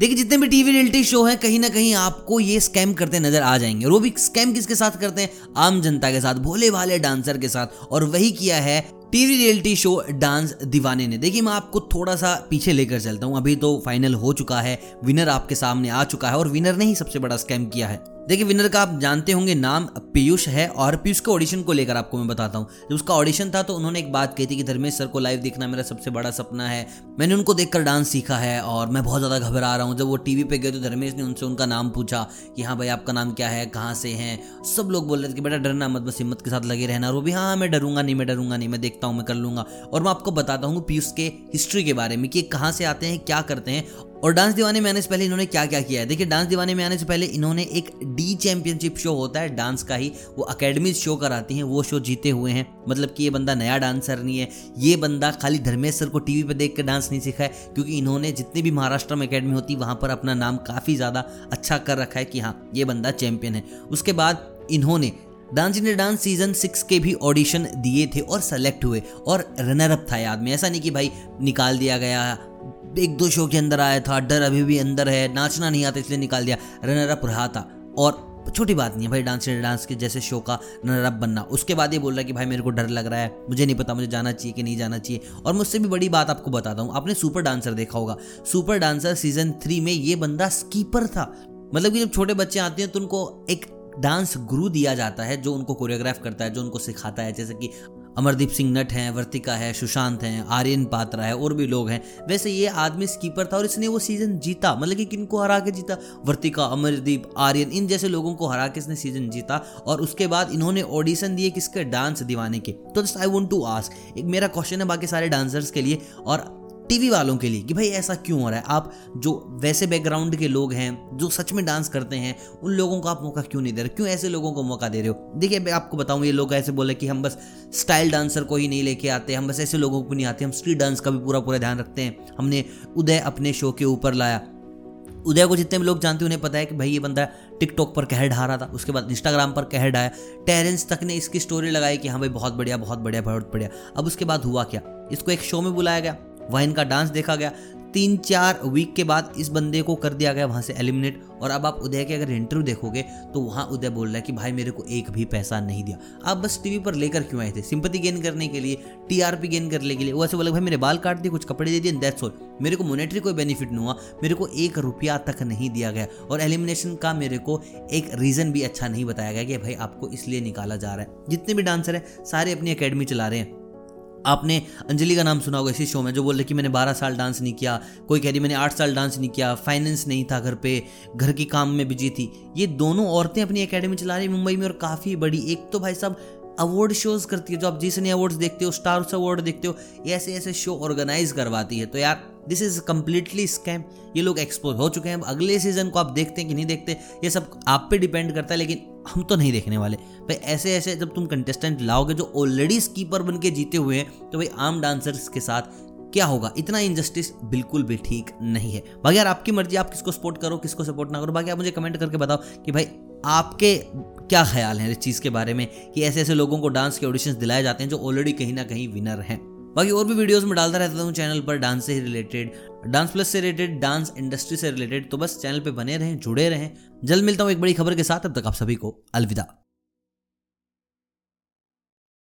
देखिए जितने भी टीवी रियलिटी शो हैं कहीं ना कहीं आपको ये स्कैम करते नजर आ जाएंगे। और वो भी स्कैम किसके साथ करते हैं? आम जनता के साथ, भोले भाले डांसर के साथ। और वही किया है टीवी रियलिटी शो डांस दीवाने ने। देखिए मैं आपको थोड़ा सा पीछे लेकर चलता हूं। अभी तो फाइनल हो चुका है, विनर आपके सामने आ चुका है और विनर ने ही सबसे बड़ा स्कैम किया है। देखिए विनर का आप जानते होंगे नाम पीयूष है। और पीयूष के ऑडिशन को लेकर आपको मैं बताता हूँ। जब उसका ऑडिशन था तो उन्होंने एक बात कही थी कि धर्मेश सर को लाइव देखना मेरा सबसे बड़ा सपना है, मैंने उनको देखकर डांस सीखा है और मैं बहुत ज़्यादा घबरा रहा हूँ। जब वो टीवी पे गए तो धर्मेश ने उनसे उनका नाम पूछा कि हाँ भाई आपका नाम क्या है, कहाँ से हैं। सब लोग बोल रहे थे कि बेटा डरना मत, बस हिम्मत के साथ लगे रहना। और वो भी हाँ मैं डरूंगा नहीं, मैं डरूंगा नहीं, मैं देखता हूँ, मैं कर लूँगा। और मैं आपको बताता हूँ पीयूष के हिस्ट्री के बारे में कि कहाँ से आते हैं, क्या करते हैं और डांस दीवाने में आने से पहले इन्होंने क्या क्या किया है। देखिए डांस दीवाने में आने से पहले इन्होंने एक डी चैंपियनशिप शो होता है डांस का ही, वो अकेडमी शो कराती हैं, वो शो जीते हुए हैं। मतलब कि ये बंदा नया डांसर नहीं है, ये बंदा खाली धर्मेश सर को टीवी पर देख कर डांस नहीं सीखा है, क्योंकि इन्होंने जितनी भी महाराष्ट्र में अकेडमी होती वहाँ पर अपना नाम काफ़ी ज़्यादा अच्छा कर रखा है कि हाँ ये बंदा चैम्पियन है। उसके बाद इन्होंने डांस इंडिया डांस सीजन 6 के भी ऑडिशन दिए थे और सेलेक्ट हुए और रनरअप था याद में। ऐसा नहीं कि भाई निकाल दिया गया, एक दो शो के अंदर आया था, डर अभी भी अंदर है, नाचना नहीं आता इसलिए निकाल दिया, रनरअप रहा था। और छोटी बात नहीं है भाई डांस इंडिया डांस के जैसे शो का रनरअप बनना। उसके बाद ये बोल रहा है कि भाई मेरे को डर लग रहा है, मुझे नहीं पता मुझे जाना चाहिए कि नहीं जाना चाहिए। और मुझसे भी बड़ी बात आपको बताता हूँ, आपने सुपर डांसर देखा होगा, सुपर डांसर सीजन 3 में ये बंदा स्कीपर था। मतलब कि जब छोटे बच्चे आते हैं तो उनको एक डांस गुरु दिया जाता है जो उनको कोरियोग्राफ करता है, जो उनको सिखाता है। जैसे कि अमरदीप सिंह नट हैं, वर्तिका है, सुशांत हैं, आर्यन पात्रा है और भी लोग हैं। वैसे ये आदमी स्कीपर था और इसने वो सीज़न जीता। मतलब कि किनको हरा के जीता? वर्तिका, अमरदीप, आर्यन, इन जैसे लोगों को हरा के इसने सीज़न जीता। और उसके बाद इन्होंने ऑडिशन दिए किसके? डांस दीवाने के। तो just I want to ask, एक मेरा क्वेश्चन है बाकी सारे डांसर्स के लिए और टीवी वालों के लिए कि भाई ऐसा क्यों हो रहा है? आप जो वैसे बैकग्राउंड के लोग हैं जो सच में डांस करते हैं उन लोगों को आप मौका क्यों नहीं दे रहे, क्यों ऐसे लोगों को मौका दे रहे हो? देखिए मैं आपको बताऊं, ये लोग ऐसे बोले कि हम बस स्टाइल डांसर को ही नहीं लेके आते, हम बस ऐसे लोगों को नहीं आते, हम स्ट्रीट डांस का भी पूरा ध्यान रखते हैं। हमने उदय अपने शो के ऊपर लाया, उदय को जितने भी लोग जानते हैं उन्हें पता है कि भाई ये बंदा टिकटॉक पर कहर ढा रहा था, उसके बाद इंस्टाग्राम पर कहर ढाया, टेरेंस तक ने इसकी स्टोरी लगाई कि हाँ भाई बहुत बढ़िया बहुत बढ़िया बहुत बढ़िया। अब उसके बाद हुआ क्या, इसको एक शो में बुलाया गया, वहाँ इनका डांस देखा गया, 3-4 वीक के बाद इस बंदे को कर दिया गया वहाँ से एलिमिनेट। और अब आप उदय के अगर इंटरव्यू देखोगे तो वहाँ उदय बोल रहा है कि भाई मेरे को एक भी पैसा नहीं दिया, आप बस टीवी पर लेकर क्यों आए थे? सिंपैथी गेन करने के लिए, टीआरपी गेन करने के लिए। वो ऐसे बोला भाई मेरे बाल काट दिए, कुछ कपड़े दे दिए, दैट्स ऑल, मेरे को मोनेटरी कोई बेनिफिट नहीं हुआ, मेरे को 1 रुपया तक नहीं दिया गया। और एलिमिनेशन का मेरे को एक रीज़न भी अच्छा नहीं बताया गया कि भाई आपको इसलिए निकाला जा रहा है। जितने भी डांसर हैं सारे अपनी अकेडमी चला रहे हैं। आपने अंजलि का नाम सुना होगा इसी शो में, जो बोल रही कि मैंने 12 साल डांस नहीं किया, कोई कह रही मैंने 8 साल डांस नहीं किया, फाइनेंस नहीं था घर पे, घर के काम में बिजी थी। ये दोनों औरतें अपनी एकेडमी चला रही मुंबई में और काफ़ी बड़ी। एक तो भाई साहब अवार्ड शोज़ करती है, जो आप जी सनी अवार्ड्स देखते हो, स्टार्स अवार्ड देखते हो, ये ऐसे ऐसे शो ऑर्गेनाइज करवाती है। तो यार दिस इज़ कम्प्लीटली स्कैम, ये लोग एक्सपोज हो चुके हैं। अब अगले सीज़न को आप देखते हैं कि नहीं देखते ये सब आप पे डिपेंड करता है, लेकिन हम तो नहीं देखने वाले भाई। ऐसे ऐसे जब तुम कंटेस्टेंट लाओगे जो ऑलरेडी स्कीपर बन के जीते हुए हैं तो भाई आम डांसर्स के साथ क्या होगा? इतना इनजस्टिस बिल्कुल भी ठीक नहीं है। बाकी यार आपकी मर्जी, आप किसको सपोर्ट करो किसको सपोर्ट ना करो। बाकी आप मुझे कमेंट करके बताओ कि भाई आपके क्या ख्याल हैं इस चीज़ के बारे में कि ऐसे ऐसे लोगों को डांस के ऑडिशंस दिलाए जाते हैं जो ऑलरेडी कहीं ना कहीं विनर हैं। बाकी और भी वीडियोस में डालता रहता हूँ चैनल पर, डांस से रिलेटेड, डांस प्लस से रिलेटेड, डांस इंडस्ट्री से रिलेटेड। तो बस चैनल पे बने रहें, जुड़े रहें। जल्द मिलता हूँ एक बड़ी खबर के साथ, तब तक आप सभी को अलविदा।